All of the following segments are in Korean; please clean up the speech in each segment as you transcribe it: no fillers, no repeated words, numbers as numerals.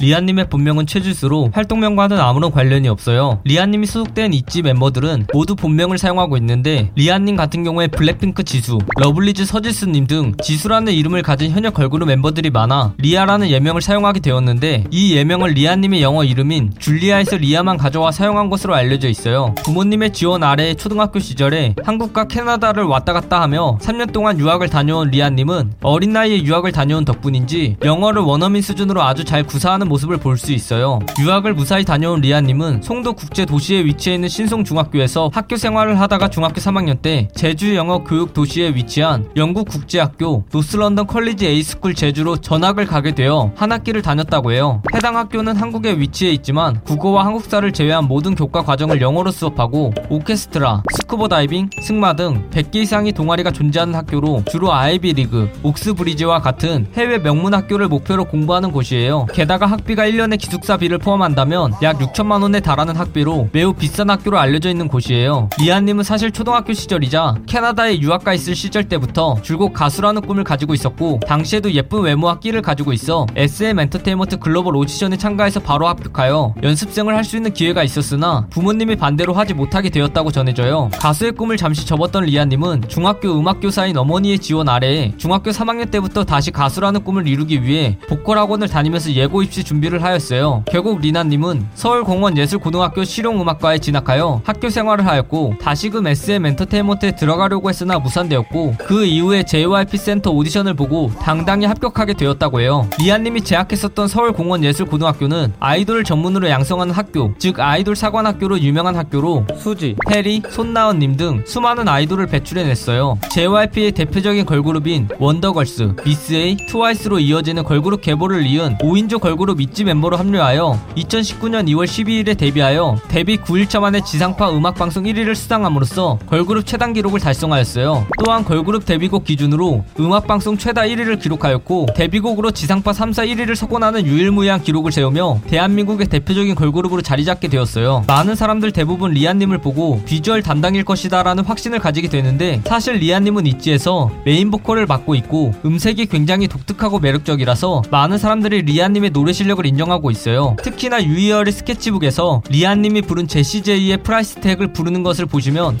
리아님의 본명은 최지수로 활동명과는 아무런 관련이 없어요. 리아님이 소속된 있지 멤버들은 모두 본명을 사용하고 있는데, 리아님 같은 경우에 블랙핑크 지수, 러블리즈 서지수님 등 지수라는 이름을 가진 현역 걸그룹 멤버들이 많아 리아라는 예명을 사용하게 되었는데, 이 예명을 리아님의 영어 이름인 줄리아에서 리아만 가져와 사용한 것으로 알려져 있어요. 부모님의 지원 아래 초등학교 시절에 한국과 캐나다를 왔다갔다 하며 3년 동안 유학을 다녀온 리아님은 어린 나이에 유학을 다녀온 덕분인지 영어를 원어민 수준으로 아주 잘 구사하는 모습을 볼 수 있어요. 유학을 무사히 다녀온 리아님은 송도국제도시에 위치해 있는 신송중학교에서 학교 생활을 하다가 중학교 3학년 때 제주 영어교육도시에 위치한 영국국제학교 노스런던 컬리지 A스쿨 제주로 전학을 가게 되어 한 학기를 다녔다고 해요. 해당 학교는 한국에 위치해 있지만 국어와 한국사를 제외한 모든 교과 과정을 영어로 수업하고 오케스트라, 스쿠버 다이빙, 승마 등 100개 이상의 동아리가 존재하는 학교로 주로 아이비리그, 옥스브리지와 같은 해외 명문 학교를 목표로 공부하는 곳이에요. 게다가 학비가 1년에 기숙사비를 포함한다면 약 6천만원에 달하는 학비로 매우 비싼 학교로 알려져 있는 곳이에요. 리아님은 사실 초등학교 시절이자 캐나다에 유학가 있을 시절 때부터 줄곧 가수라는 꿈을 가지고 있었고, 당시에도 예쁜 외모와 끼를 가지고 있어 SM엔터테인먼트 글로벌 오디션에 참가해서 바로 합격하여 연습생을 할 수 있는 기회가 있었으나 부모님이 반대로 하지 못하게 되었다고 전해져요. 가수의 꿈을 잠시 접었던 리아님은 중학교 음악교사인 어머니의 지원 아래에 중학교 3학년 때부터 다시 가수라는 꿈을 이루기 위해 보컬 학원을 다니면서 예고 입시 준비를 하였어요. 결국 리나님은 서울공원예술고등학교 실용음악과에 진학하여 학교 생활을 하였고, 다시금 SM엔터테인먼트에 들어가려고 했으나 무산되었고, 그 이후에 JYP 센터 오디션을 보고 당당히 합격하게 되었다고 해요. 리아님이 재학했었던 서울공원예술고등학교는 아이돌을 전문으로 양성하는 학교, 즉 아이돌 사관학교로 유명한 학교로 수지, 페리, 손나은님 등 수많은 아이돌을 배출해냈어요. JYP의 대표적인 걸그룹인 원더걸스, 미스에이, 트와이스로 이어지는 걸그룹 계보를 이은 5인조 걸그룹 있지 멤버로 합류하여 2019년 2월 12일에 데뷔하여 데뷔 9일차 만에 지상파 음악방송 1위를 수상함으로써 걸그룹 최단 기록을 달성하였어요. 또한 걸그룹 데뷔곡 기준으로 음악방송 최다 1위를 기록하였고, 데뷔곡으로 지상파 3사 1위를 석권하는 유일무이한 기록을 세우며 대한민국의 대표적인 걸그룹으로 자리잡게 되었어요. 많은 사람들 대부분 리아님을 보고 비주얼 담당일 것이다 라는 확신을 가지게 되는데, 사실 리아님은 있지에서 메인보컬을 맡고 있고 음색이 굉장히 독특하고 매력적이라서 많은 사람들이 리아님의 노래 실력을 인정하고 있어요. 특히나 유이어리 스케치북에서 리아님이 부른 제시제이의 프라이스 태그를 부르는 것을 보시면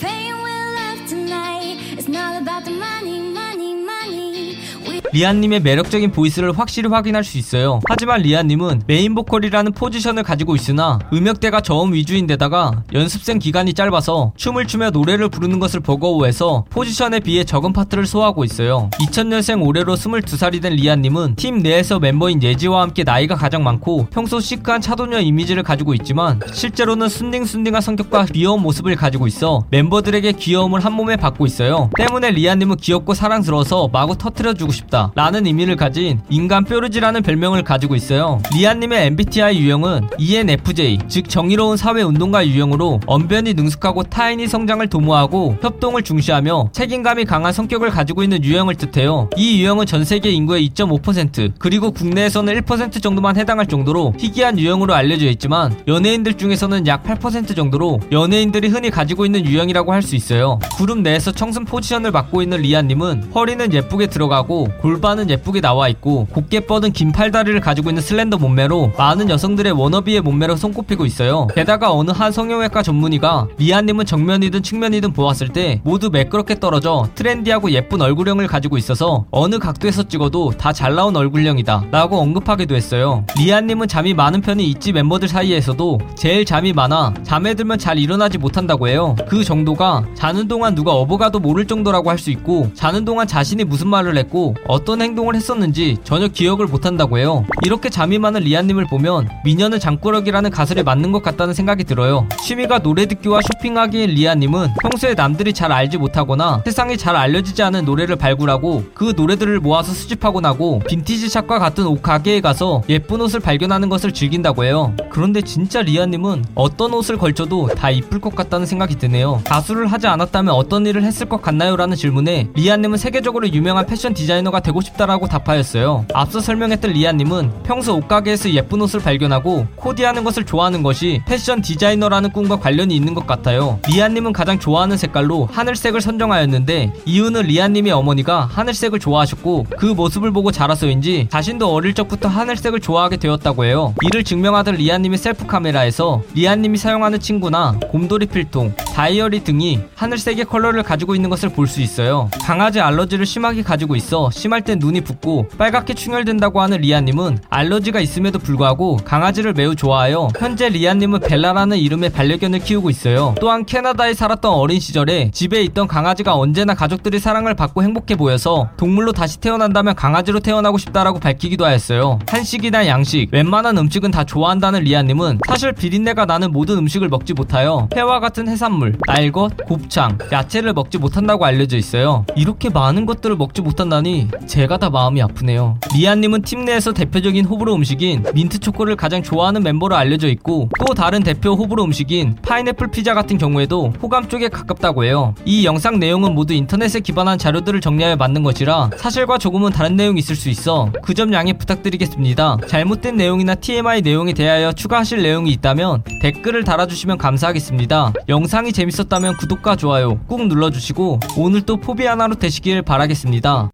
리아님의 매력적인 보이스를 확실히 확인할 수 있어요. 하지만 리아님은 메인보컬이라는 포지션을 가지고 있으나 음역대가 저음 위주인데다가 연습생 기간이 짧아서 춤을 추며 노래를 부르는 것을 버거워해서 포지션에 비해 적은 파트를 소화하고 있어요. 2000년생 올해로 22살이 된 리아님은 팀 내에서 멤버인 예지와 함께 나이가 가장 많고 평소 시크한 차도녀 이미지를 가지고 있지만 실제로는 순딩순딩한 성격과 귀여운 모습을 가지고 있어 멤버들에게 귀여움을 한몸에 받고 있어요. 때문에 리아님은 귀엽고 사랑스러워서 마구 터트려주고 싶다 라는 의미를 가진 인간 뾰루지라는 별명을 가지고 있어요. 리아님의 MBTI 유형은 ENFJ, 즉 정의로운 사회운동가 유형으로 언변이 능숙하고 타인이 성장을 도모하고 협동을 중시하며 책임감이 강한 성격을 가지고 있는 유형을 뜻해요. 이 유형은 전세계 인구의 2.5% 그리고 국내에서는 1% 정도만 해당할 정도로 희귀한 유형으로 알려져 있지만, 연예인들 중에서는 약 8% 정도로 연예인들이 흔히 가지고 있는 유형이라고 할 수 있어요. 그룹 내에서 청순 포지션을 맡고 있는 리아님은 허리는 예쁘게 들어가고 골반은 예쁘게 나와있고 곱게 뻗은 긴 팔다리를 가지고 있는 슬렌더 몸매로 많은 여성들의 워너비의 몸매로 손꼽히고 있어요. 게다가 어느 한 성형외과 전문의가 리아님은 정면이든 측면이든 보았을 때 모두 매끄럽게 떨어져 트렌디하고 예쁜 얼굴형을 가지고 있어서 어느 각도에서 찍어도 다 잘나온 얼굴형이다 라고 언급하기도 했어요. 리아님은 잠이 많은 편이 있지 멤버들 사이에서도 제일 잠이 많아 잠에 들면 잘 일어나지 못한다고 해요. 그 정도가 자는 동안 누가 어버가도 모를 정도라고 할 수 있고, 자는 동안 자신이 무슨 말을 했고 어떤 행동을 했었는지 전혀 기억을 못한다고 해요. 이렇게 잠이 많은 리아님을 보면 미녀는 잠꾸러기라는 가설에 맞는 것 같다는 생각이 들어요. 취미가 노래 듣기와 쇼핑하기인 리아님은 평소에 남들이 잘 알지 못하거나 세상에 잘 알려지지 않은 노래를 발굴하고 그 노래들을 모아서 수집하곤 하고 빈티지 샵과 같은 옷 가게에 가서 예쁜 옷을 발견하는 것을 즐긴다고 해요. 그런데 진짜 리아님은 어떤 옷을 걸쳐도 다 이쁠 것 같다는 생각이 드네요. 가수를 하지 않았다면 어떤 일을 했을 것 같나요? 라는 질문에 리아님은 세계적으로 유명한 패션 디자이너가 되고 되고 싶다라고 답하였어요. 앞서 설명했던 리아님은 평소 옷가게에서 예쁜 옷을 발견하고 코디하는 것을 좋아하는 것이 패션 디자이너라는 꿈과 관련이 있는 것 같아요. 리아님은 가장 좋아하는 색깔로 하늘색을 선정하였는데 이유는 리아님의 어머니가 하늘색을 좋아하셨고 그 모습을 보고 자라서인지 자신도 어릴 적부터 하늘색을 좋아하게 되었다고 해요. 이를 증명하던 리아님의 셀프 카메라에서 리아님이 사용하는 친구나 곰돌이 필통, 다이어리 등이 하늘색의 컬러를 가지고 있는 것을 볼 수 있어요. 강아지 알러지를 심하게 가지고 있어 심할 때 눈이 붓고 빨갛게 충혈된다고 하는 리아님은 알러지가 있음에도 불구하고 강아지를 매우 좋아하여 현재 리아님은 벨라라는 이름의 반려견을 키우고 있어요. 또한 캐나다에 살았던 어린 시절에 집에 있던 강아지가 언제나 가족들이 사랑을 받고 행복해 보여서 동물로 다시 태어난다면 강아지로 태어나고 싶다라고 밝히기도 하였어요. 한식이나 양식, 웬만한 음식은 다 좋아한다는 리아님은 사실 비린내가 나는 모든 음식을 먹지 못하여 회와 같은 해산물, 날것, 곱창, 야채를 먹지 못한다고 알려져 있어요. 이렇게 많은 것들을 먹지 못한다니 제가 다 마음이 아프네요. 리아님은 팀 내에서 대표적인 호불호 음식인 민트초코를 가장 좋아하는 멤버로 알려져 있고 또 다른 대표 호불호 음식인 파인애플 피자 같은 경우에도 호감 쪽에 가깝다고 해요. 이 영상 내용은 모두 인터넷에 기반한 자료들을 정리하여 만든 것이라 사실과 조금은 다른 내용이 있을 수 있어 그 점 양해 부탁드리겠습니다. 잘못된 내용이나 TMI 내용에 대하여 추가하실 내용이 있다면 댓글을 달아주시면 감사하겠습니다. 영상이 재밌었다면 구독과 좋아요 꾹 눌러주시고 오늘도 포비 하나로 되시길 바라겠습니다.